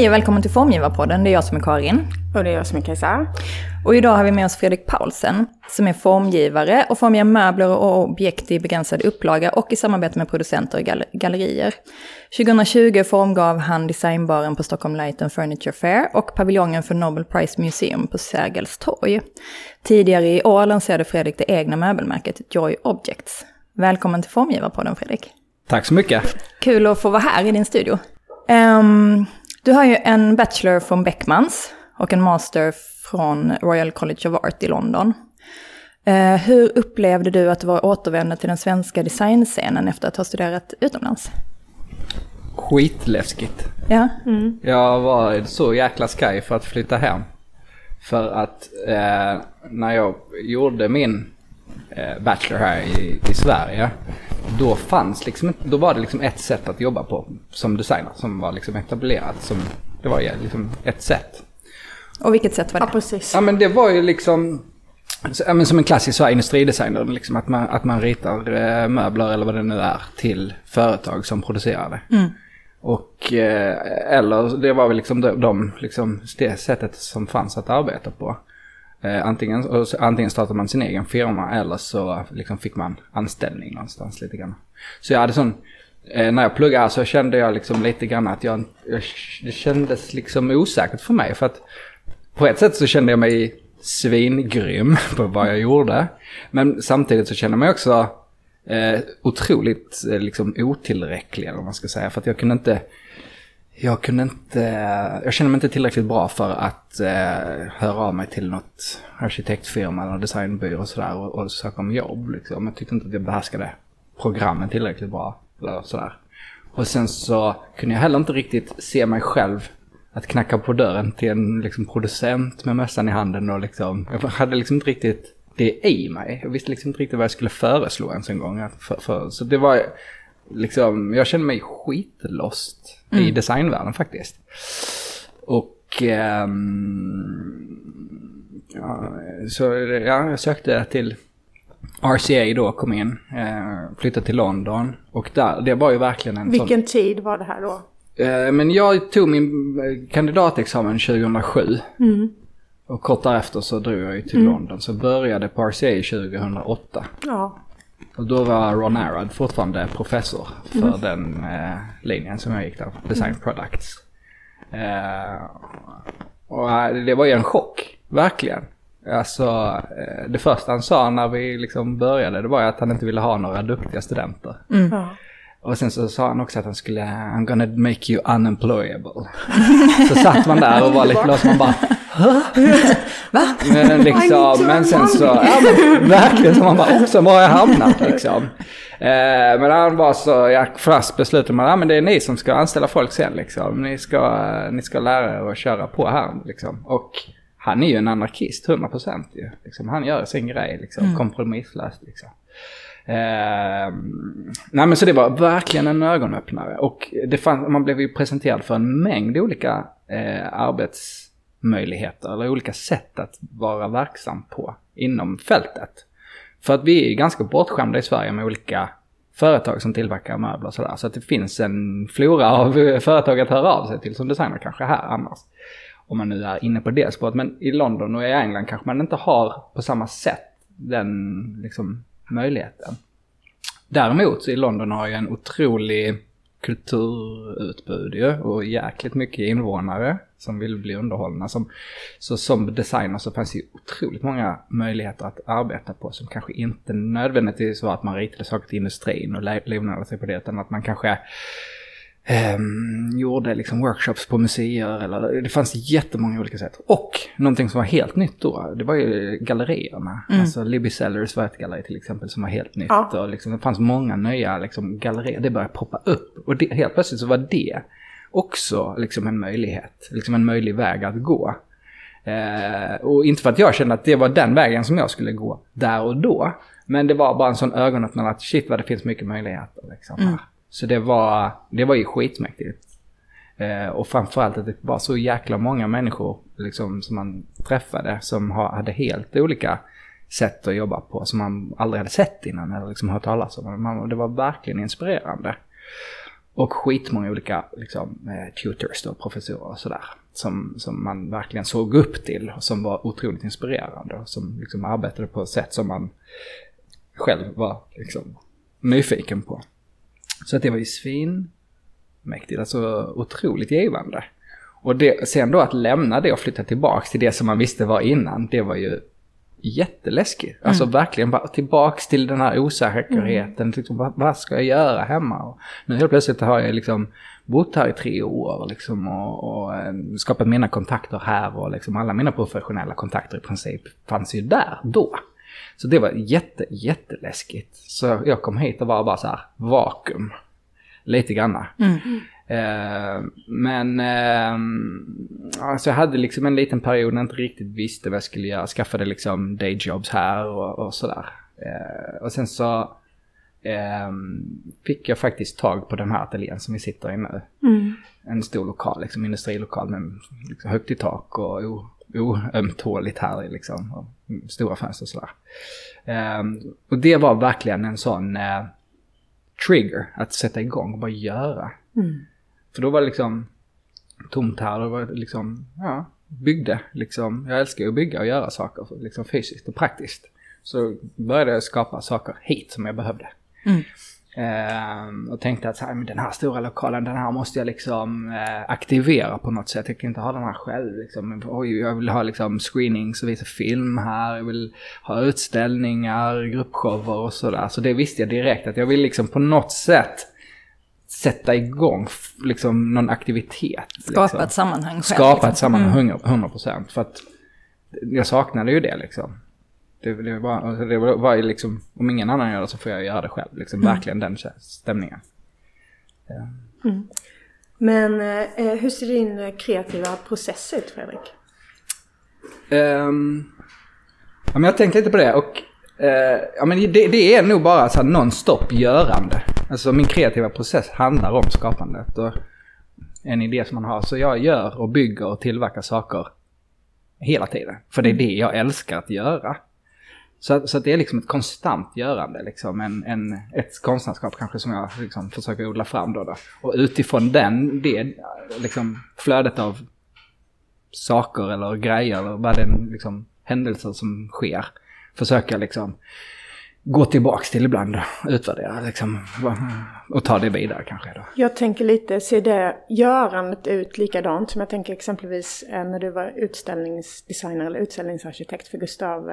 Hej och välkommen till Formgivarpodden, det är jag som är Karin. Och det är jag som är Kajsa. Och idag har vi med oss Fredrik Paulsen som är formgivare och formger möbler och objekt i begränsad upplaga och i samarbete med producenter och gallerier. 2020 formgav han designbaren på Stockholm Light and Furniture Fair och paviljongen för Nobel Prize Museum på Sergels torg. Tidigare i år lanserade Fredrik det egna möbelmärket Joy Objects. Välkommen till Formgivarpodden, Fredrik. Tack så mycket. Kul att få vara här i din studio. Du har ju en bachelor från Beckmans och en master från Royal College of Art i London. Hur upplevde du att du var återvända till den svenska designscenen efter att ha studerat utomlands? Skitläskigt. Ja. Mm. Jag var så jäkla skaj för att flytta hem. För att när jag gjorde min bachelor här i Sverige, då fanns liksom, då var det liksom ett sätt att jobba på som designer som var liksom etablerat, som det var liksom ett sätt. Och vilket sätt var det? Ja, precis. Ja, men det var ju liksom som en klassisk så här industridesigner, liksom att man ritar möbler eller vad det nu är till företag som producerar det. Mm. Och eller det var väl liksom de liksom det sättet som fanns att arbeta på. Antingen startade man sin egen firma eller så liksom fick man anställning någonstans lite grann. Så jag hade sån, när jag pluggade så kände jag liksom lite grann att det kändes liksom osäkert för mig. För att på ett sätt så kände jag mig svingrym på vad jag gjorde. Men samtidigt så kände jag mig också otroligt liksom otillräcklig, eller vad man ska säga. För att jag känner mig inte tillräckligt bra för att höra av mig till något arkitektfirma eller designbyrå och sådär och söka om jobb. Liksom. Jag tyckte inte att jag behärskade programmen tillräckligt bra. Eller sådär. Och sen så kunde jag heller inte riktigt se mig själv att knacka på dörren till en liksom, producent med mössan i handen. Och, liksom, jag hade liksom inte riktigt det i mig. Jag visste liksom inte riktigt vad jag skulle föreslå ens en gång. Så det var... Liksom, jag kände mig skitlost i designvärlden faktiskt. Och jag sökte till RCA då, kom in, flyttade till London och där, det var ju verkligen en Vilken tid var det här då? Men jag tog min kandidatexamen 2007 och kort därefter så drog jag ju till London, så började på RCA 2008. Ja. Och då var Ron Arad fortfarande professor för den linjen som jag gick där, Design Products. Och det var ju en chock, verkligen. Alltså, det första han sa när vi liksom började, det var att han inte ville ha några duktiga studenter. Mm. Ja. Och sen så sa han också att han skulle, I'm gonna make you unemployable. Så satt man där och var lite loss, man bara... Va? Men sen så verkligen som man bara också var jag hamnat liksom. Men han var så fast besluten man, men det är ni som ska anställa folk sen liksom. Ni ska lära er att köra på här liksom. Och han är ju en anarkist 100% ju. Liksom, han gör sin grej liksom kompromisslöst liksom. Nej men så det var verkligen en ögonöppnare och man blev ju presenterad för en mängd olika arbetsmöjligheter eller olika sätt att vara verksam på inom fältet. För att vi är ganska bortskämda i Sverige med olika företag som tillverkar möbler och sådär. Så att det finns en flora av företag att höra av sig till som designer kanske här annars. Om man nu är inne på det spåret. Men i London och i England kanske man inte har på samma sätt den liksom, möjligheten. Däremot så i London har ju en otrolig kulturutbud ju, och jäkligt mycket invånare som vill bli underhållna. Som designer så fanns ju otroligt många möjligheter att arbeta på som kanske inte nödvändigtvis var att man ritade saker till industrin och lämnade sig på det, utan att man kanske gjorde liksom workshops på museer. Eller, det fanns jättemånga olika sätt. Och någonting som var helt nytt då, det var ju gallerierna. Alltså Libby Sellers var ett galleri till exempel som var helt nytt. Ja. Och liksom, det fanns många nya liksom, gallerier. Det började poppa upp. Och det, helt plötsligt så var det också liksom, en möjlighet. Liksom en möjlig väg att gå. Och inte för att jag kände att det var den vägen som jag skulle gå där och då. Men det var bara en sån ögonöppnare att shit vad det finns mycket möjligheter liksom här. Så det var ju skitmäktigt. Och framförallt att det var så jäkla många människor liksom, som man träffade som hade helt olika sätt att jobba på som man aldrig hade sett innan eller liksom hört talas om. Det var verkligen inspirerande. Och skitmånga olika liksom, tutors och professorer och sådär. Som man verkligen såg upp till och som var otroligt inspirerande. Och som liksom arbetade på ett sätt som man själv var liksom, nyfiken på. Så att det var ju svinmäktigt, alltså otroligt givande. Och det, sen då att lämna det och flytta tillbaka till det som man visste var innan, det var ju jätteläskigt. Mm. Alltså verkligen bara tillbaka till den här osäkerheten. Mm. Vad ska jag göra hemma? Och nu helt plötsligt har jag liksom bott här i 3 år liksom, och skapat mina kontakter här och liksom, alla mina professionella kontakter i princip fanns ju där då. Så det var jätteläskigt. Så jag kom hit och var bara så här vakuum. Lite grann. Mm. Men alltså jag hade liksom en liten period när jag inte riktigt visste vad jag skulle göra. Skaffade liksom dayjobs här och sådär. Och sen fick jag faktiskt tag på den här ateljén som vi sitter i nu. Mm. En stor lokal, liksom industrilokal med liksom högt i tak och ömtåligt här liksom. Och stora fönster och sådär. Och det var verkligen en sån trigger att sätta igång och bara göra. Mm. För då var det liksom tomt här och var det liksom, ja, byggde liksom. Jag älskar att bygga och göra saker liksom fysiskt och praktiskt. Så började jag skapa saker hit som jag behövde. Mm. Och tänkte att så här, men den här stora lokalen, den här måste jag liksom aktivera på något sätt. Jag kan inte ha den här själv liksom. Jag vill ha liksom screenings och visa film här, jag vill ha utställningar, gruppshower och sådär. Så det visste jag direkt att jag vill liksom på något sätt sätta igång liksom någon aktivitet. Skapa liksom. Ett sammanhang själv. Skapa ett sammanhang 100%. För att jag saknade ju det liksom. Det var ju liksom, om ingen annan gör det så får jag göra det själv. Liksom, verkligen den stämningen. Ja. Mm. Men hur ser din kreativa process ut, Fredrik? Jag tänkte lite på det. Och, det är nog bara så här non-stop görande. Alltså min kreativa process handlar om skapandet. Och en idé som man har. Så jag gör och bygger och tillverkar saker hela tiden. För det är det jag älskar att göra. Så det är liksom ett konstant görande, liksom ett konstnärskap kanske som jag liksom försöker odla fram då. Och utifrån det liksom flödet av saker eller grejer eller vad det är, liksom händelser som sker, försöker liksom gå tillbaks till ibland och utvärdera liksom, och ta det vidare kanske då. Jag tänker lite, ser det görandet ut likadant som jag tänker exempelvis när du var utställningsdesigner eller utställningsarkitekt för Gustav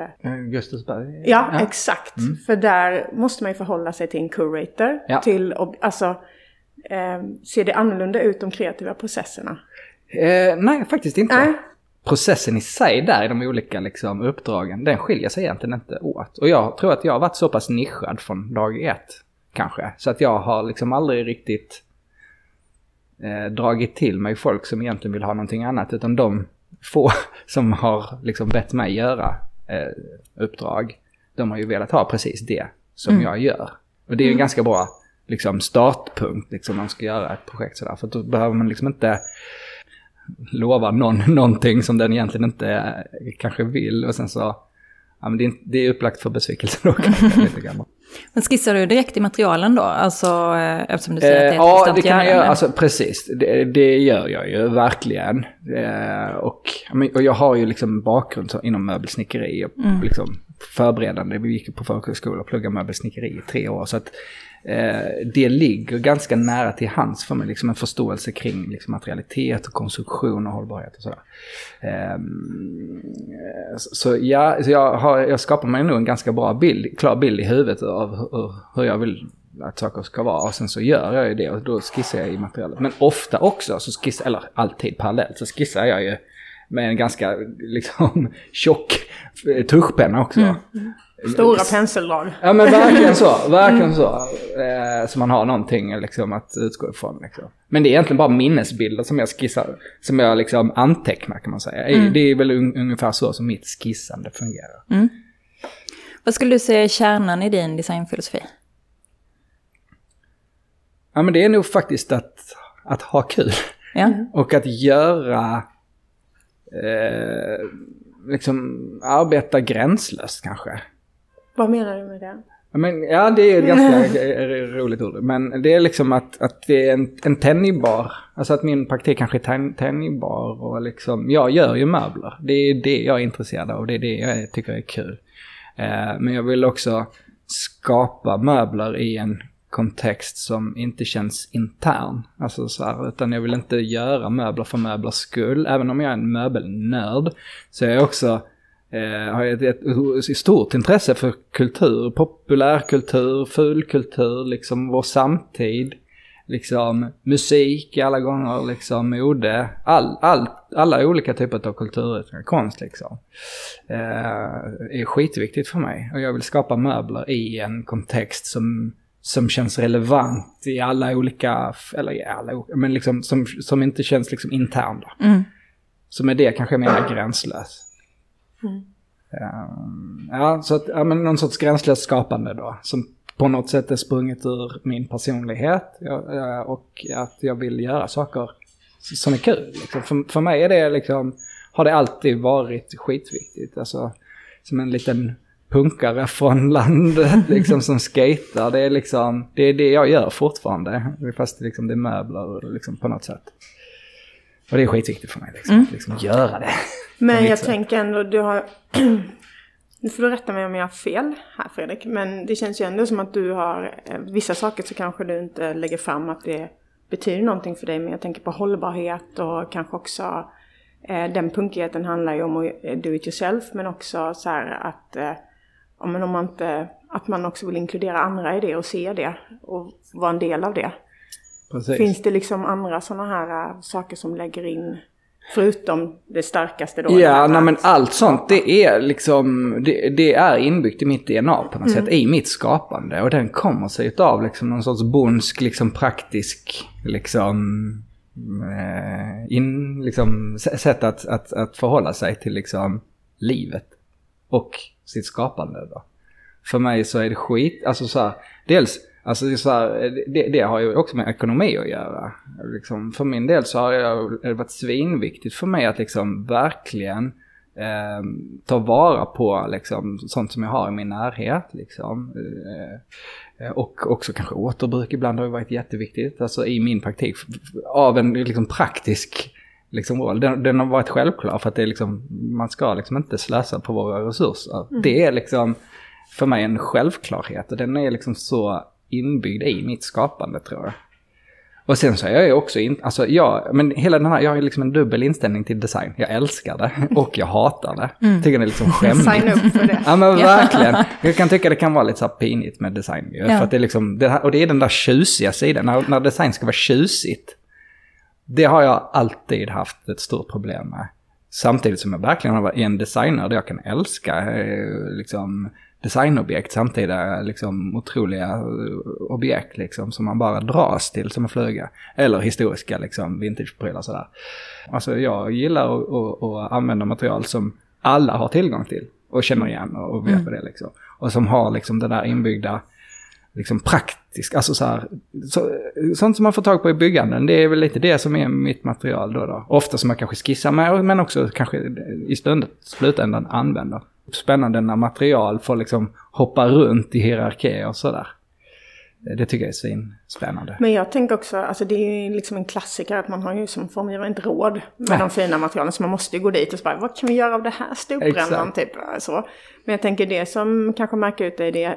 Gustavsberg? Ja, exakt. Mm. För där måste man ju förhålla sig till en curator. Ja. Ser det annorlunda ut de kreativa processerna? Nej, faktiskt inte. Processen i sig där i de olika liksom, uppdragen, den skiljer sig egentligen inte åt. Och jag tror att jag har varit så pass nischad från dag 1 kanske. Så att jag har liksom aldrig riktigt dragit till mig folk som egentligen vill ha någonting annat. Utan de få som har liksom, bett mig göra uppdrag, de har ju velat ha precis det som jag gör. Och det är en ganska bra liksom, startpunkt liksom, när man ska göra ett projekt sådär. För då behöver man liksom inte lova någonting som den egentligen inte kanske vill och sen så ja, men det är upplagt för besvikelse då kanske lite grann. Men skissar du direkt i materialen då? Alltså eftersom du säger att det är ja, det kan jag göra. Alltså, precis. Det gör jag ju verkligen. Och jag har ju liksom bakgrund inom möbelsnickeri och liksom förberedande. Vi gick på folkhögskola och pluggade möbelsnickeri i 3 år så att det ligger ganska nära till hands för mig liksom en förståelse kring liksom materialitet och konstruktion och hållbarhet och sådär. Så jag skapar mig nog en ganska bra bild, klar bild i huvudet av hur jag vill att saker ska vara och sen så gör jag ju det och då skissar jag i materialet. Men ofta också så alltid parallellt så skissar jag ju med en ganska liksom tjock tuschpenna också. Mm. Stora penseldrag. Ja men verkligen så. Så man har någonting liksom, att utgå ifrån liksom. Men det är egentligen bara minnesbilder som jag skissar, som jag liksom antecknar kan man säga. Det är väl ungefär så som mitt skissande fungerar. Mm. Vad skulle du säga är kärnan i din designfilosofi? Ja men det är nog faktiskt att ha kul. Ja. Och att göra liksom arbeta gränslöst kanske. Vad menar du med det? Men, ja, det är ett ganska roligt ord. Men det är liksom att det är en tennibar. Alltså att min praktik kanske är tennibar. Och liksom, jag gör ju möbler. Det är det jag är intresserad av. Det är det jag tycker är kul. Men jag vill också skapa möbler i en kontext som inte känns intern. Alltså så här, utan jag vill inte göra möbler för möblers skull. Även om jag är en möbelnörd så är jag också... har ett stort intresse för kultur, populärkultur, fulkultur, liksom vår samtid, liksom musik alla gånger, liksom mode, alla olika typer av kultur, konst liksom, är skitviktigt för mig. Och jag vill skapa möbler i en kontext som känns relevant i alla olika, eller i alla, men liksom som inte känns liksom intern då. Som är det kanske mer gränslös. Ja, så att, ja, men någon sorts gränslöst skapande då, som på något sätt är sprunget ur min personlighet, och att jag vill göra saker som är kul liksom. För mig är det liksom, har det alltid varit skitviktigt, alltså, som en liten punkare från landet liksom, som skater, det är liksom, det är det jag gör fortfarande, fast liksom, det är möbler liksom, på något sätt. Och det är skitviktigt för mig liksom, att liksom göra det. Men jag tänker ändå, du har... Nu får du rätta mig om jag har fel här, Fredrik. Men det känns ju ändå som att du har... Vissa saker så kanske du inte lägger fram att det betyder någonting för dig. Men jag tänker på hållbarhet och kanske också... Den punkigheten handlar ju om att do it yourself. Men också så här att... om man inte, att man också vill inkludera andra i det och se det. Och vara en del av det. Precis. Finns det liksom andra sådana här saker som lägger in förutom det starkaste då? Ja, nej, men allt sånt, det är liksom det är inbyggt i mitt DNA på något sätt, i mitt skapande, och den kommer sig utav liksom någon sorts bonsk liksom praktisk liksom sätt att förhålla sig till liksom livet och sitt skapande då. För mig så är det skit, alltså så här, dels alltså så här, det har ju också med ekonomi att göra. Liksom, för min del så har det varit svinviktigt för mig att liksom verkligen ta vara på liksom, sånt som jag har i min närhet. Liksom. Och också kanske återbruk ibland har ju varit jätteviktigt. Alltså i min praktik av en liksom, praktisk liksom, roll. Den har varit självklar för att det är, liksom, man ska liksom, inte slösa på våra resurser. Det är liksom, för mig en självklarhet, och den är liksom så inbyggd i mitt skapande, tror jag. Och sen så är jag ju också jag har ju liksom en dubbel inställning till design. Jag älskar det och jag hatar det. Tycker det är liksom skämt. Sign upp för det. Ja, men verkligen. Jag kan tycka det kan vara lite så pinigt med design ju, för att det är liksom det här, och det är den där tjusiga sidan när design ska vara tjusigt. Det har jag alltid haft ett stort problem med. Samtidigt som jag verkligen har varit en designer där jag kan älska liksom designobjekt, samtidigt liksom otroliga objekt liksom, som man bara dras till som en fluga, eller historiska liksom vintageprylar så där. Alltså jag gillar att använda material som alla har tillgång till och känner igen och vet vad det är liksom, och som har liksom det där inbyggda liksom praktiskt, alltså så här, sånt som man får tag på i bygganden, det är väl lite det som är mitt material då. Ofta som man kanske skissar med, men också kanske i slutändan använder. Spännande när material får liksom hoppa runt i hierarkier och sådär. Det tycker jag är spännande. Men jag tänker också, alltså det är ju liksom en klassiker att man har ju som formgivare inte råd med de fina materialen, så man måste ju gå dit och så bara, vad kan vi göra av det här storbrännan typ så. Men jag tänker det som kanske märker ut dig, det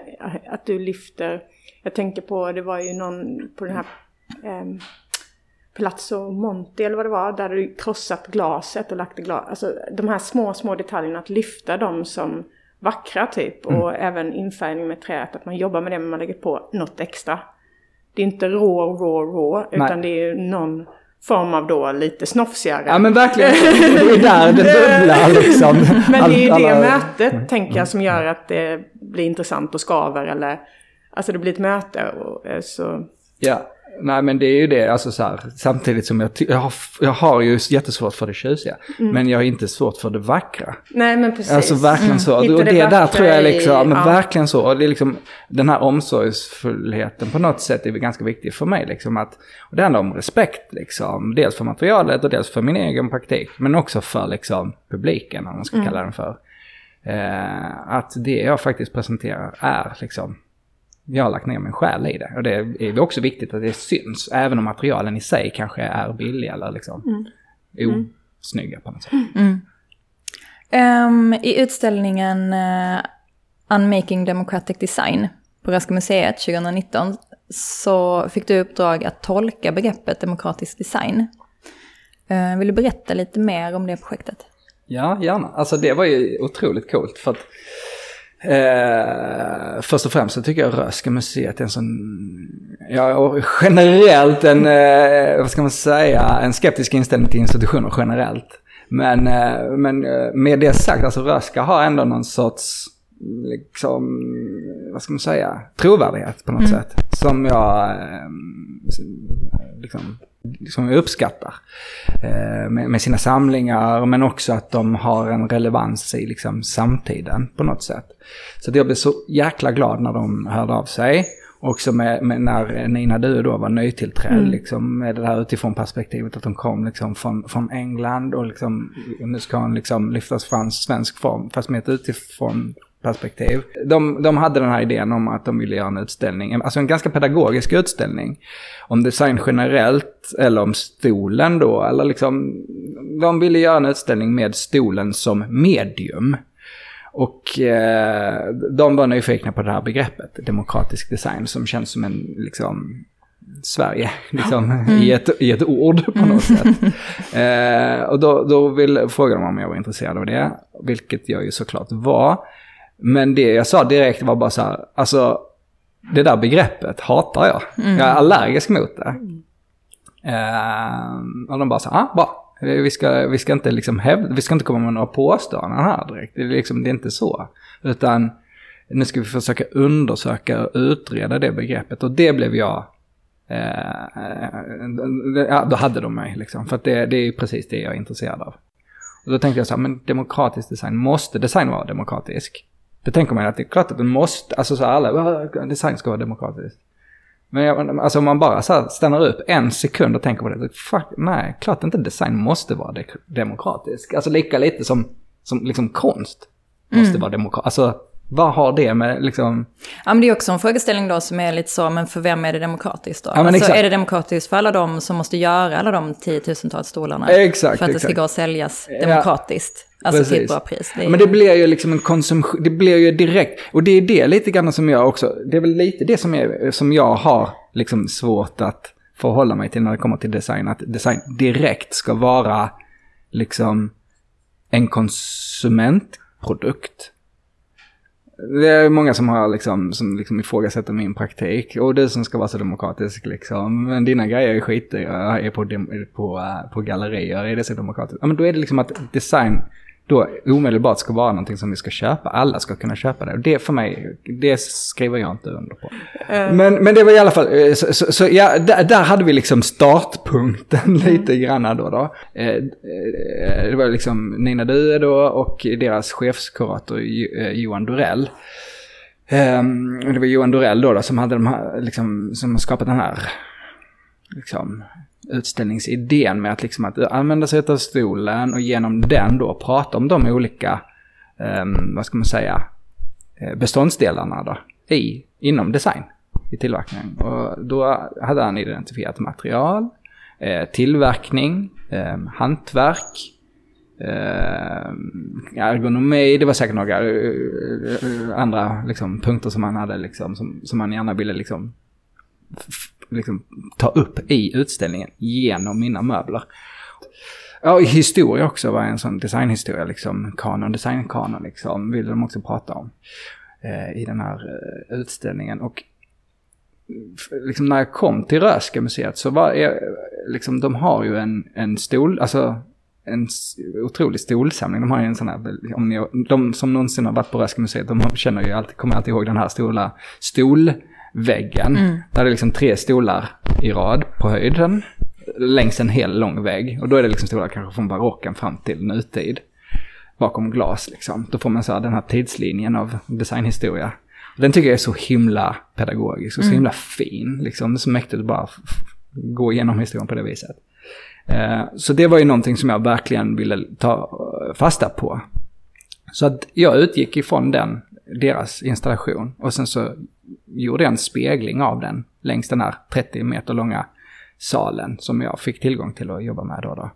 att du lyfter, jag tänker på, det var ju någon på den här Palazzo Monti eller vad det var, där du krossat glaset och lagt glas, alltså de här små detaljerna, att lyfta dem som vackra typ, och även infärgning med träet, att man jobbar med det, men man lägger på något extra. Det är inte rå utan det är ju någon form av då lite snofsigare. Ja, men verkligen, det är där det bubblar liksom. Men det är ju det mötet, tänker jag, som gör att det blir intressant och skaver, eller alltså det blir ett möte och så. Ja. Nej, men det är ju det, alltså så här, samtidigt som jag har ju jättesvårt för det tjusiga, men jag har inte svårt för det vackra. Nej, men precis. Alltså verkligen så, och det där tror jag liksom, men verkligen så, och det är liksom den här omsorgsfullheten på något sätt är ganska viktig för mig liksom, att, och det handlar om respekt liksom, dels för materialet och dels för min egen praktik, men också för liksom publiken, om man ska kalla den för att det jag faktiskt presenterar är liksom jag har lagt ner min själ i det. Och det är också viktigt att det syns. Även om materialen i sig kanske är billiga eller liksom osnygga på något sätt. Mm. I utställningen Unmaking Democratic Design på Röhsska museet 2019 så fick du uppdrag att tolka begreppet demokratisk design. Vill du berätta lite mer om det projektet? Ja, gärna. Alltså det var ju otroligt coolt för att först och främst så tycker jag Röhsska museet är en sån, ja, generellt en, vad ska man säga, en skeptisk inställning till institutioner generellt. Men med det sagt, alltså Röhsska har ändå någon sorts liksom, vad ska man säga, trovärdighet på något sätt som jag liksom uppskattar med sina samlingar, men också att de har en relevans i liksom samtiden på något sätt. Så jag blev så jäkla glad när de hörde av sig. Också med när Nina Due då var nytillträdd liksom, med det här utifrån perspektivet att de kom liksom från England och liksom, nu ska hon liksom lyftas fram svensk form fast med ett utifrån perspektiv. De hade den här idén om att de ville göra en utställning, alltså en ganska pedagogisk utställning om design generellt eller om stolen då, eller liksom de ville göra en utställning med stolen som medium. Och de var nyfikna på det här begreppet demokratisk design som känns som en liksom Sverige liksom, i ett ord på något sätt. Och då ville fråga dem om jag var intresserad av det, vilket jag ju såklart var. Men det jag sa direkt var bara så här, alltså det där begreppet hatar jag. Jag är allergisk mot det. Och de bara så här, bra. Vi ska inte liksom hävda, vi ska inte komma med några påståenden här direkt. Det är liksom, det är inte så. Utan nu ska vi försöka undersöka och utreda det begreppet. Och det blev jag, då hade de mig liksom. För att det är precis det jag är intresserad av. Och då tänkte jag så här, men demokratisk design, måste design vara demokratisk? Det tänker man att det är klart att den måste, alltså så här, alla, design ska vara demokratisk. Men alltså om man bara så här stannar upp en sekund och tänker på det, fuck, nej, klart inte design måste vara demokratisk. Alltså lika lite som liksom konst måste vara demokratisk. Alltså vad har det med liksom... Ja, men det är också en frågeställning då som är lite så, men för vem är det demokratiskt då? Ja, alltså, är det demokratiskt för alla de som måste göra alla de 10 000-tals stolarna för att det ska gå och säljas demokratiskt? Ja, alltså till ett bra pris. Det är... Men det blir ju liksom en konsumtion, det blir ju direkt, och det är det lite grann som jag också, det är väl lite det som jag har liksom svårt att förhålla mig till när det kommer till design, att design direkt ska vara liksom en konsumentprodukt. Det är många som har liksom, som liksom ifrågasätter min praktik. Och du som ska vara så demokratisk liksom. Men dina grejer är skit. Jag är på gallerier. Är det så demokratiskt? Ja, men då är det liksom att design då omedelbart ska vara någonting som vi ska köpa. Alla ska kunna köpa det. Och det för mig, det skriver jag inte under på. Men det var i alla fall... Så ja, där hade vi liksom startpunkten lite grann då. Det var liksom Nina Due då och deras chefskurator Johan Dorell. Det var Johan Dorell då som hade de här, liksom, som skapat den här... liksom... utställningsidén med att, liksom, att använda sig av stolen och genom den då prata om de olika vad ska man säga, beståndsdelarna då, inom design i tillverkning. Och då hade han identifierat material, tillverkning, hantverk, ergonomi, det var säkert några andra liksom, punkter som han hade liksom, som han gärna ville liksom ta upp i utställningen genom mina möbler. Ja, historia också var en sån designhistoria liksom, designkanon liksom, ville de också prata om i den här utställningen. Och liksom när jag kom till Röhsska museet så var jag, liksom, de har ju en stol, alltså en otrolig stolsamling. De har ju en sån här, de som någonsin har varit på Röhsska museet, de känner ju alltid, kommer alltid ihåg den här stora stolväggen. Där det är liksom 3 stolar i rad på höjden längs en hel lång vägg. Och då är det liksom stolar kanske från barocken fram till nutid. Bakom glas liksom. Då får man så här, den här tidslinjen av designhistoria. Och den tycker jag är så himla pedagogisk och så himla fin. Liksom. Det är så mäktigt att bara gå igenom historien på det viset. Så det var ju någonting som jag verkligen ville ta fasta på. Så att jag utgick ifrån den deras installation. Och sen så gjorde jag en spegling av den längs den här 30 meter långa salen som jag fick tillgång till att jobba med då.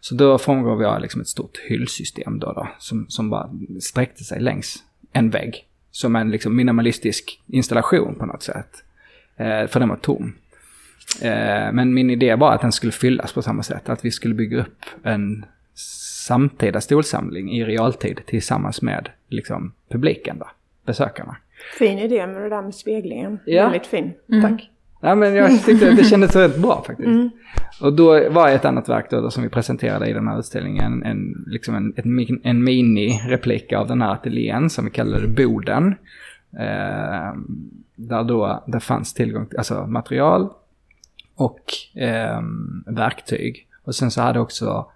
Så då formgav jag liksom ett stort hyllsystem då som bara sträckte sig längs en vägg. Som en liksom minimalistisk installation på något sätt. För den var tom. Men min idé var att den skulle fyllas på samma sätt. Att vi skulle bygga upp en samtida stolsamling i realtid tillsammans med liksom publiken då, besökarna. Fin idé med det där med speglingen. Ja. Väldigt fin. Mm. Tack. Ja, men jag tyckte det kändes rätt bra faktiskt. Mm. Och då var ett annat verk då som vi presenterade i den här utställningen en mini-replik av den här ateljén som vi kallade Boden. Där fanns tillgång till alltså material och verktyg. Och sen så hade också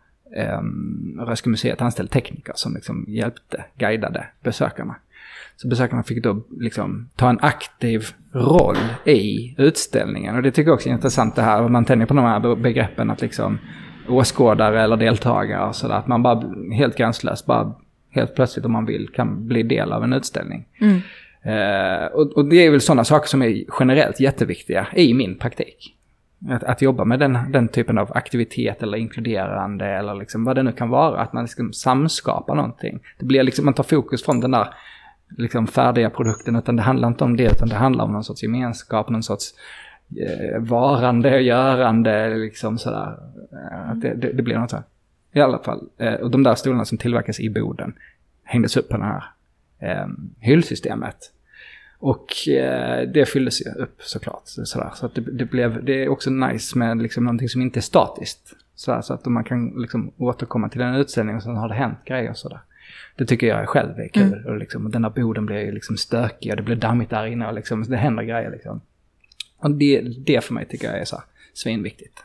Röhsska museet anställd tekniker som liksom hjälpte, guidade besökarna. Så besökarna fick då liksom ta en aktiv roll i utställningen. Och det tycker jag också är intressant det här. Man tänker på de här begreppen att liksom åskådare eller deltagare och sådär. Att man bara helt gränslöst, bara helt plötsligt om man vill kan bli del av en utställning. Mm. Och det är väl sådana saker som är generellt jätteviktiga i min praktik. Att jobba med den typen av aktivitet eller inkluderande eller liksom vad det nu kan vara. Att man liksom samskapar någonting. Det blir liksom, man tar fokus från den där liksom färdiga produkten, utan det handlar inte om det, utan det handlar om någon sorts gemenskap, någon sorts varande och görande liksom sådär. Att det blir något så här. I alla fall. Och de där stolarna som tillverkas i Boden hängdes upp på det här hyllsystemet. Och det fylldes ju upp såklart. Så att det är också nice med liksom någonting som inte är statiskt. Sådär, så att man kan liksom återkomma till en utställning och sen har det hänt grejer och sådär. Det tycker jag själv är kul. Mm. Och, liksom, och den här boden blir ju liksom stökig och det blir dammigt där inne och liksom, det händer grejer liksom. Och det för mig tycker jag är så här svinviktigt.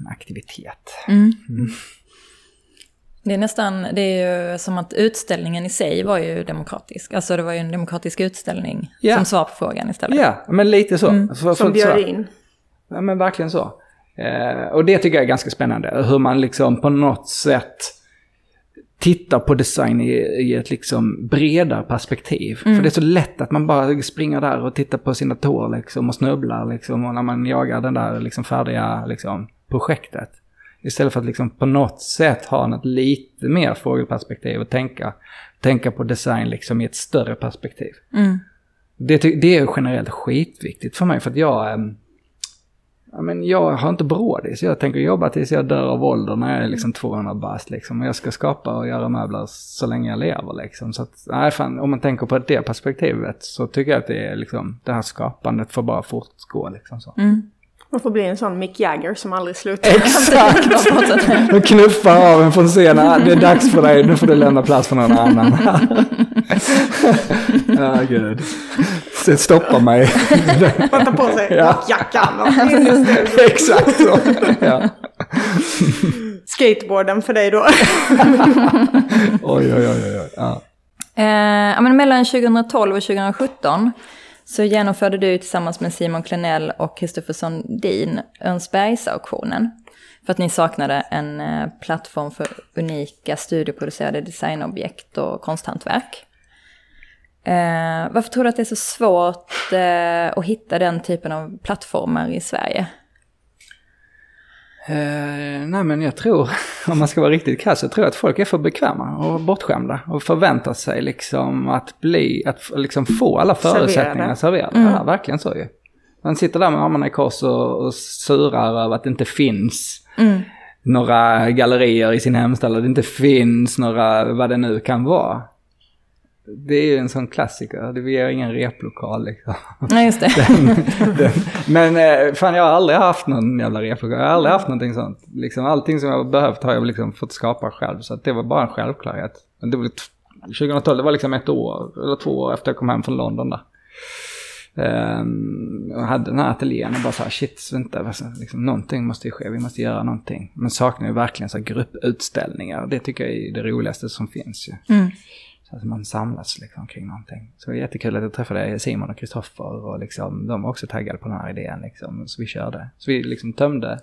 En aktivitet. Mm. Mm. Det är ju som att utställningen i sig var ju demokratisk. Alltså det var ju en demokratisk utställning som svar på frågan istället. Ja, men lite så. Mm. Som bjöd in. Ja, men verkligen så. Och det tycker jag är ganska spännande. Hur man liksom på något sätt tittar på design i ett liksom bredare perspektiv. Mm. För det är så lätt att man bara springer där och tittar på sina tår liksom, och snubblar. Liksom, och när man jagar den där liksom, färdiga liksom, projektet. Istället för att liksom på något sätt ha något lite mer fågelperspektiv och tänka på design liksom i ett större perspektiv. Mm. Det är generellt skitviktigt för mig, för att jag har inte brådis. Jag tänker jobba tills jag dör av ålder när jag är liksom 200 bast liksom. Och jag ska skapa och göra möbler så länge jag lever liksom. Så att, om man tänker på det perspektivet så tycker jag att det är liksom, det här skapandet får bara fortgå liksom så. Mm. Man får bli en sån Mick Jagger som aldrig slutar. Exakt! Och knuffar av en från scenen. Det är dags för dig, nu får du lämna plats för någon annan. Ja, oh, gud. Så stoppa mig. Man tar på sig jackan. Och exakt så. Ja. Skateboarden för dig då. Oj. Ja. Men mellan 2012 och 2017 så genomförde du tillsammans med Simon Klinell och Kristoffer Sandin Örnsbergsauktionen för att ni saknade en plattform för unika studieproducerade designobjekt och konsthantverk. Varför tror du att det är så svårt att hitta den typen av plattformar i Sverige? Nej, men jag tror, om man ska vara riktigt krass, jag tror att folk är för bekväma och bortskämda och förväntar sig liksom att få alla förutsättningar serverade. Mm. Ja, verkligen så ju. Man sitter där med armarna i kors och surar över att det inte finns några gallerier i sin hemstad, eller det inte finns några, vad det nu kan vara. Det är ju en sån klassiker. Vi har ingen replokal liksom. Nej, just det. Men fan, jag har aldrig haft någon jävla replokal. Jag har aldrig haft någonting sånt. Liksom, allting som jag behövt har jag liksom fått skapa själv. Så att det var bara en självklarhet. Det var 2012, det var liksom ett år eller 2 år efter jag kom hem från London där. Jag hade den här ateljén och bara så här, shit, vänta, liksom, någonting måste ju ske, vi måste göra någonting. Men saknar ju verkligen så här grupputställningar. Det tycker jag är det roligaste som finns ju. Mm. Alltså man samlas liksom kring någonting. Så det var jättekul att jag träffade Simon och Kristoffer och liksom, de var också taggade på den här idén liksom, så vi körde. Så vi liksom tömde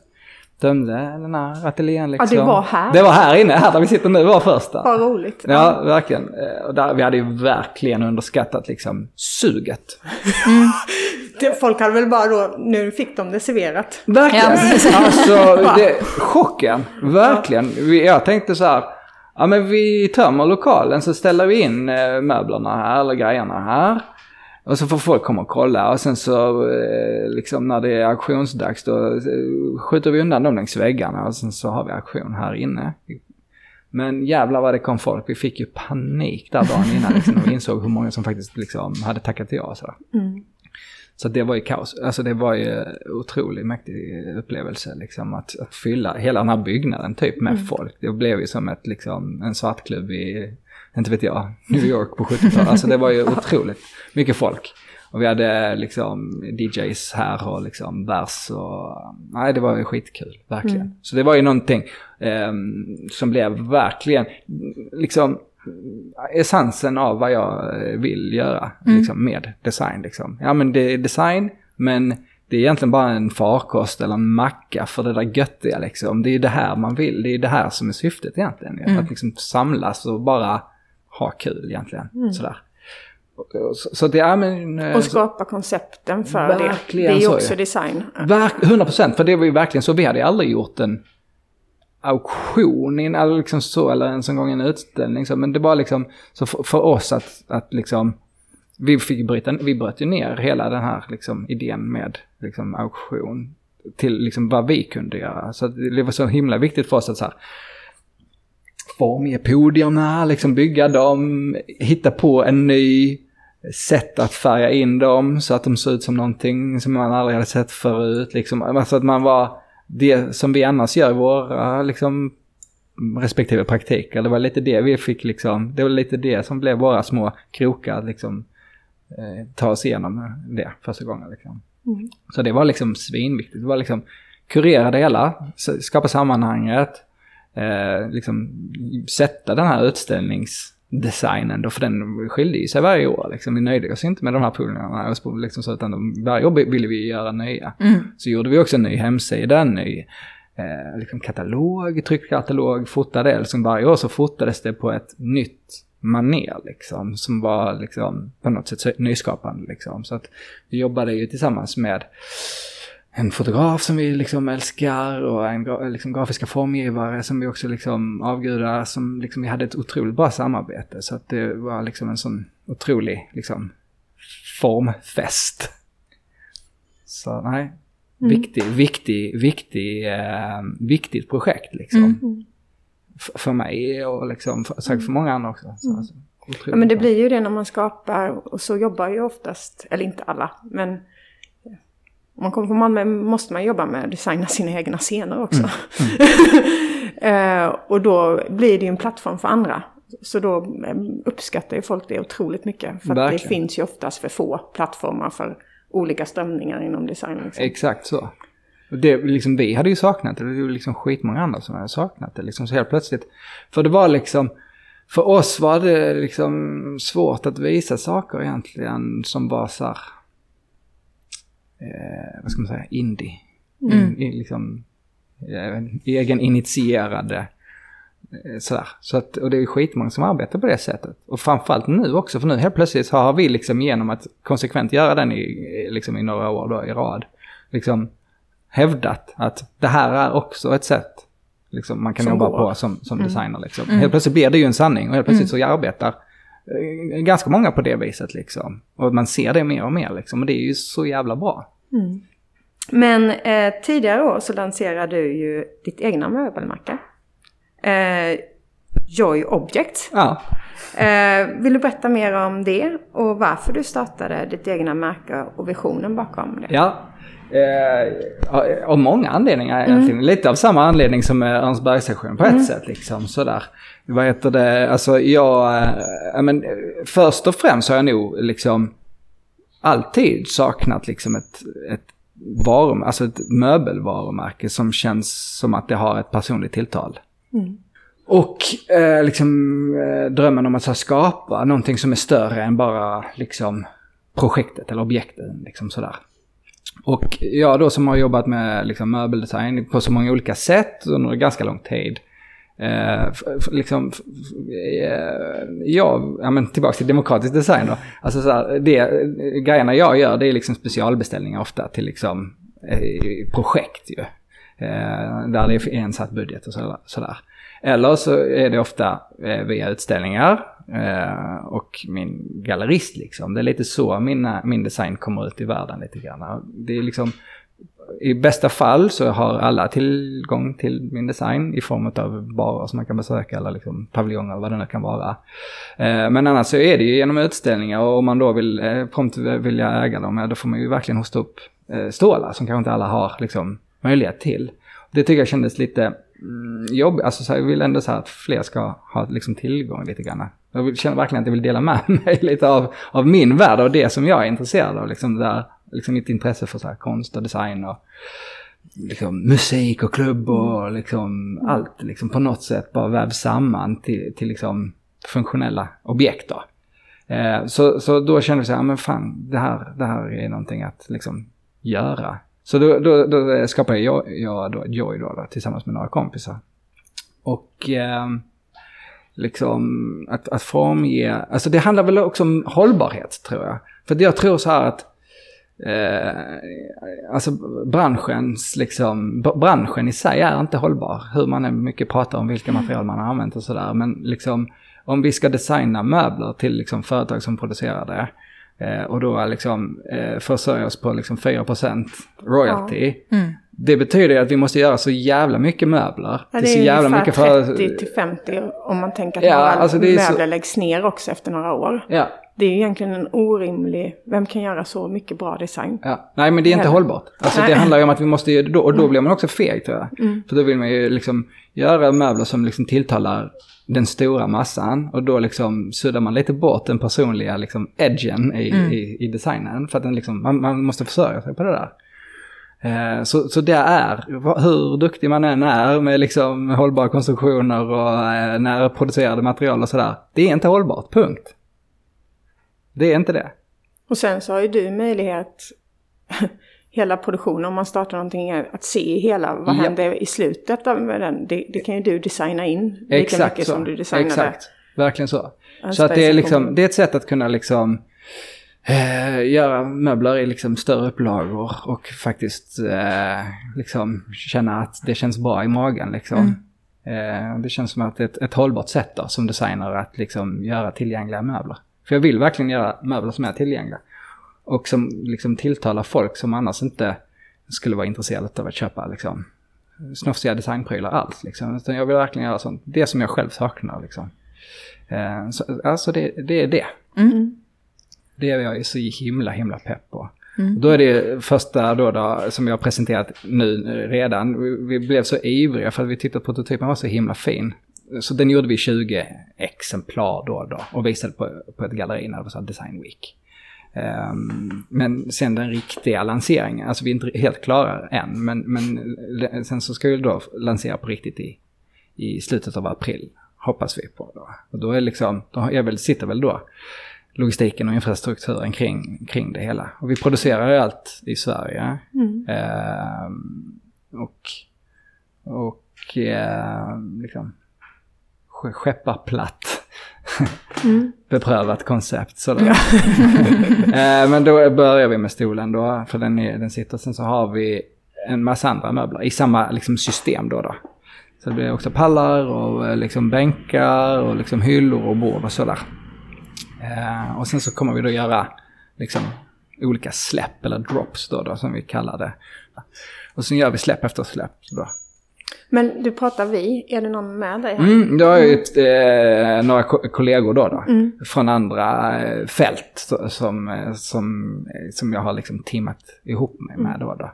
dömde den här ateljén liksom. Ja, det var här. Det var här inne, här där vi sitter nu var första. Vad roligt. Ja, verkligen. Och där, vi hade ju verkligen underskattat liksom suget. Mm. Folk hade väl bara då, nu fick de det serverat. Verkligen. Ja. Alltså, chocken. Verkligen. Jag tänkte så här, ja men vi tömmer lokalen så ställer vi in möblerna här eller grejerna här. Och så får folk komma och kolla och sen så liksom när det är auktionsdags då skjuter vi undan dem längs väggarna och sen så har vi auktion här inne. Men jävlar vad det kom folk. Vi fick ju panik där dagen innan liksom, och insåg hur många som faktiskt liksom hade tackat ja och sådär. Mm. Så det var ju kaos. Alltså det var ju otroligt mäktig upplevelse liksom att fylla hela den här byggnaden typ med folk. Det blev ju som ett liksom en svartklubb i inte vet jag, New York på 70-talet. Alltså det var ju otroligt mycket folk. Och vi hade liksom DJs här och liksom vers och nej det var ju skitkul verkligen. Mm. Så det var ju någonting som blev verkligen liksom essensen av vad jag vill göra liksom, med design liksom. Ja men det är design men det är egentligen bara en farkost eller en macka för det där göttiga liksom. Det är det här man vill. Det är det här som är syftet egentligen. Att liksom samlas och bara ha kul egentligen. Mm. Sådär. Så det är, men, och skapa koncepten för det. Det är ju också design. 100% för det var ju verkligen så. Vi hade aldrig gjort en auktion eller, liksom så, eller ens en gång en utställning. Så, men det var liksom så för oss att liksom vi bröt ju ner hela den här liksom, idén med liksom, auktion till liksom, vad vi kunde göra. Så det var så himla viktigt för oss att så här, få med podierna, liksom, bygga dem, hitta på en ny sätt att färga in dem så att de såg ut som någonting som man aldrig hade sett förut. Liksom. Alltså att man var det som vi annars gör i våra liksom, respektive praktiker. Det var lite det vi fick liksom, det var lite det som blev våra små krokar liksom. Ta oss igenom det första gången liksom. Mm. Så det var liksom svinviktigt. Det var liksom kurera det hela, skapa sammanhanget, liksom sätta den här utställningsdesignen då, för den skilde ju sig varje år liksom. Vi nöjde oss inte med de här poolerna liksom, så utan varje år ville vi göra nya. Så gjorde vi också en ny hemsida, en ny liksom katalog, tryckkatalog, fotade det liksom. Varje år så fotades det på ett nytt manér liksom, som var liksom på något sätt nyskapande liksom. Så att vi jobbade ju tillsammans med en fotograf som vi liksom älskar och en liksom grafiska formgivare som vi också liksom avgudar, som liksom vi hade ett otroligt bra samarbete, så att det var liksom en sån otrolig liksom formfest. Så nej, viktigt projekt liksom. För mig och liksom för många andra också. Så, ja, men det blir ju det när man skapar, och så jobbar ju oftast, eller inte alla, men om man kommer på Malmö måste man jobba med att designa sina egna scener också. Och då blir det ju en plattform för andra. Så då uppskattar ju folk det otroligt mycket. För att det finns ju oftast för få plattformar för olika strömningar inom design. Liksom. Exakt så. Det, liksom, vi hade ju saknat det. Det var liksom skitmånga andra som hade saknat det. Liksom, så helt plötsligt. För det var liksom, för oss var det liksom svårt att visa saker egentligen som var så här, vad ska man säga, indie. Liksom, egeninitierade. Sådär. Så att, och det är skitmånga som arbetar på det sättet. Och framförallt nu också. För nu helt plötsligt har vi liksom genom att konsekvent göra den liksom, i några år då, i rad. Liksom hävdat att det här är också ett sätt liksom, man kan som jobba på som designer. Liksom. Helt plötsligt blir det ju en sanning och helt plötsligt så arbetar ganska många på det viset. Liksom. Och man ser det mer och mer liksom, och det är ju så jävla bra. Mm. Men tidigare år så lanserade du ju ditt egna möbelmärke. Joy Objects. Ja. Vill du berätta mer om det och varför du startade ditt egna märke och visionen bakom det? Ja. Av många anledningar egentligen. Lite av samma anledning som Örnsbergsauktionen på ett sätt liksom, sådär. Vad heter det? Alltså men först och främst har jag nog liksom alltid saknat liksom ett möbelvarumärke som känns som att det har ett personligt tilltal. Och liksom drömmen om att så här, skapa någonting som är större än bara liksom projektet eller objektet liksom sådär. Och jag då som har jobbat med liksom möbeldesign på så många olika sätt under ganska lång tid. Men tillbaka till demokratisk design då. Alltså så här, det grejerna jag gör, det är liksom specialbeställningar ofta till liksom projekt ju. Där det är en satt budget och sådär. Eller så är det ofta via utställningar och min gallerist liksom. Det är lite så min design kommer ut i världen lite grann. Det är liksom, i bästa fall så har alla tillgång till min design i form av barer som man kan besöka eller liksom paviljonger eller vad det nu kan vara. Men annars så är det ju genom utställningar, och om man då vill äga dem, då får man ju verkligen hosta upp stålar som kanske inte alla har liksom möjlighet till. Det tycker jag kändes lite jobb, alltså så här, jag vill ändå så här att fler ska ha liksom tillgång lite grann. Jag känner verkligen att jag vill dela med mig lite av min värld och det som jag är intresserad av, liksom där liksom mitt intresse för så här konst och design och liksom musik och klubb och liksom allt liksom på något sätt bara vävs samman till liksom funktionella objekt då. Så då känner vi så här, men fan, det här är någonting att liksom göra. Så då skapade jag Joy då, tillsammans med några kompisar. Och liksom att formge... Alltså det handlar väl också om hållbarhet, tror jag. För jag tror så här att alltså branschen i sig är inte hållbar. Hur man är mycket pratar om vilka material man har använt och sådär. Men liksom, om vi ska designa möbler till liksom företag som producerar det, och då liksom försörja oss på liksom 4% royalty. Ja. Mm. Det betyder att vi måste göra så jävla mycket möbler. Ja, det är så jävla mycket 30-50 om man tänker att alltså möbler läggs ner också efter några år. Ja. Det är egentligen en orimlig... Vem kan göra så mycket bra design? Ja. Nej, men det är inte hållbart. Alltså det handlar ju om att vi måste göra det, och då blir man också feg, tror jag. Mm. För då vill man ju liksom göra möbler som liksom tilltalar den stora massan, och då liksom suddar man lite bort den personliga liksom edgen i designen, för att den liksom, man måste försörja sig på det där. Så det är, hur duktig man än är med liksom hållbara konstruktioner och närproducerade material och sådär, det är inte hållbart, punkt. Det är inte det. Och sen så har ju du möjlighet hela produktionen, om man startar någonting, att se hela, vad händer i slutet av den. Det kan ju du designa in lika exakt mycket så som du designade. Exakt, verkligen så. Så att det är liksom, det är ett sätt att kunna liksom göra möbler i liksom större upplagor och faktiskt liksom känna att det känns bra i magen liksom. Det känns som att det är ett hållbart sätt då, som designer, att liksom göra tillgängliga möbler. För jag vill verkligen göra möbler som är tillgängliga och som liksom tilltalar folk som annars inte skulle vara intresserade av att köpa liksom snofsiga designprylar alls liksom. Så jag vill verkligen göra sånt, det som jag själv saknar liksom. Så, alltså det är det. Mm. Det är jag så himla pepp på. Mm. Då är det första då som jag har presenterat nu redan. Vi blev så ivriga för att vi tittade på prototypen, var så himla fin. Så den gjorde vi 20 exemplar då och visade på ett galleri när det var så här Design Week. Men sen den riktiga lanseringen, alltså vi är inte helt klara än, men sen så ska vi då lansera på riktigt i slutet av april, hoppas vi på då. Och då är liksom, sitter då logistiken och infrastrukturen kring det hela. Och vi producerar ju allt i Sverige. Liksom skepparplatt beprövat koncept sådär. Men då börjar vi med stolen då, för den sitter. Sen så har vi en massa andra möbler i samma liksom system då. Så det blir också pallar och liksom bänkar och liksom hyllor och bord och sådär. Och sen så kommer vi då göra liksom olika släpp eller drops då som vi kallar det. Och sen gör vi släpp efter släpp då. Men du pratar vi, är det någon med dig här? Då har jag ju några kollegor då från andra fält som jag har liksom teamat ihop mig med då.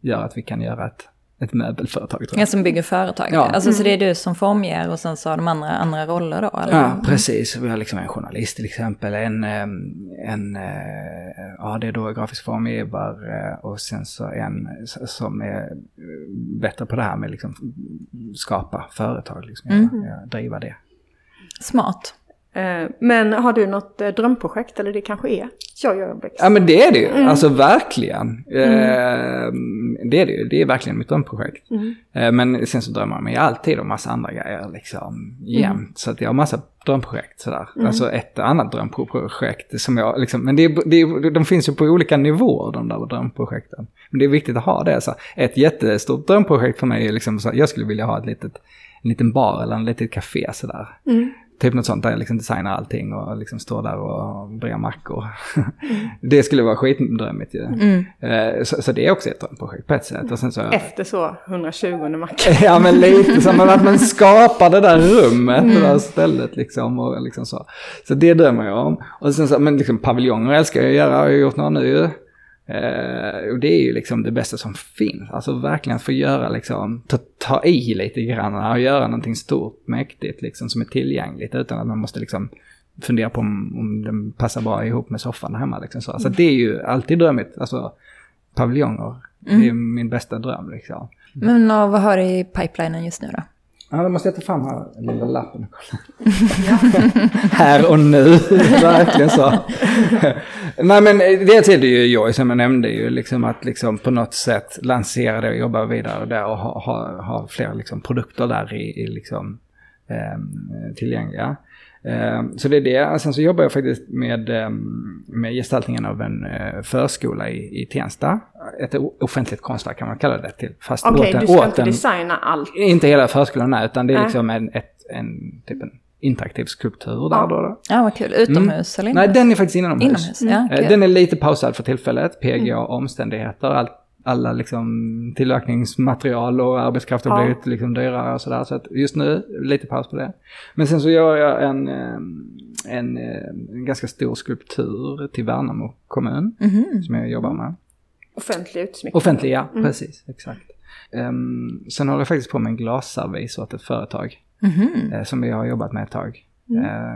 Gör att vi kan göra ett möbelföretag, tror jag. Ja, som bygger företag. Ja. Alltså, så det är du som formger och sen så har de andra roller då? Eller? Ja, precis. Vi har liksom en journalist till exempel, det är då grafisk formgivare, och sen så en som är bättre på det här med liksom skapa företag liksom, driva det. Smart. Men har du något drömprojekt, eller det kanske är Joy Objects? Ja, men det är det ju. Mm. Alltså verkligen. Det är det ju. Det är verkligen mitt drömprojekt. Mm. Men sen så drömmer jag mig alltid om massa andra grejer liksom jämt. Mm. Så att jag har massa drömprojekt sådär. Mm. Alltså ett annat drömprojekt som jag liksom, men de finns ju på olika nivåer, de där drömprojekten. Men det är viktigt att ha det. Så ett jättestort drömprojekt för mig är liksom så, jag skulle vilja ha en liten bar eller en litet café sådär. Mm. Typ något sånt där jag liksom designar allting och liksom står där och brer mackor. Mm. Det skulle vara skitdrömmigt ju. Mm. Så det är också ett drömprojekt på ett sätt. Och sen så, efter så 120 mackor. Ja, men lite som att man skapar det där rummet och det där stället liksom. Och liksom så. Så det drömmer jag om. Och sen så, men liksom paviljonger älskar jag att göra. Jag har gjort några nu. Och det är ju liksom det bästa som finns. Alltså verkligen få göra liksom, ta i lite grann och göra någonting stort, mäktigt liksom, som är tillgängligt utan att man måste liksom fundera på om den passar bra ihop med soffan hemma liksom så. Alltså det är ju alltid drömmigt. Alltså paviljonger, det är min bästa dröm liksom. Mm. Men vad har du i pipelinen just nu då? Ja, då måste jag ta fram här den lilla lappen och kolla. Här och nu, verkligen så. Nej, men det är det ju Joy som jag nämnde ju, liksom att liksom på något sätt lansera det och jobba vidare där och ha fler liksom produkter där i liksom tillgängliga. Så det är det. Sen så jobbar jag faktiskt med gestaltningen av en förskola i Tensta. Ett offentligt konstverk kan man kalla det till. Fast okej, du ska inte designa allt. Inte hela förskolan, utan det är liksom en interaktiv skulptur där då. Ja, vad kul. Utomhus eller inomhus? Nej, den är faktiskt inomhus. Ja, den är lite pausad för tillfället. PGA omständigheter, alla liksom tillverkningsmaterial och arbetskraft har blivit liksom dyrare och sådär. Så att just nu, lite paus på det. Men sen så gör jag en ganska stor skulptur till Värnamo kommun som jag jobbar med. Offentlig utsmyckning. Offentlig, ja. Mm. Precis, exakt. Sen håller jag faktiskt på med en glasservis åt ett företag som vi har jobbat med ett tag.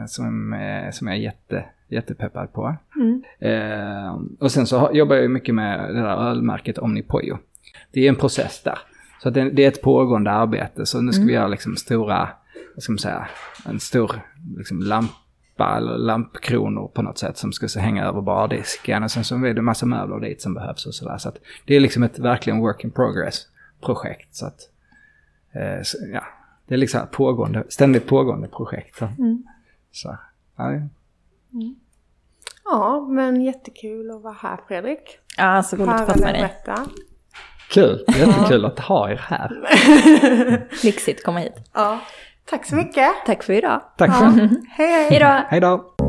Som jag är jättepeppad på. Och sen så jobbar jag mycket med det där ölmärket Omnipollo. Det är en process där. Så det är ett pågående arbete. Så nu ska vi göra liksom stora, vad ska man säga, en stor liksom lampa eller lampkronor på något sätt som ska så hänga över bardisken. Och sen så är det en massa möbler dit som behövs och sådär. Så att det är liksom ett verkligen work in progress projekt. Så att, ja. Det är liksom ständigt pågående projekt. Så. Så, ja. Ja, men jättekul att vara här, Fredrik. Ja, så roligt att prata med dig. Kul, jättekul att ha er här. Lyxigt, komma hit. Ja, tack så mycket. Tack för idag. Tack. Hej då. Hej då.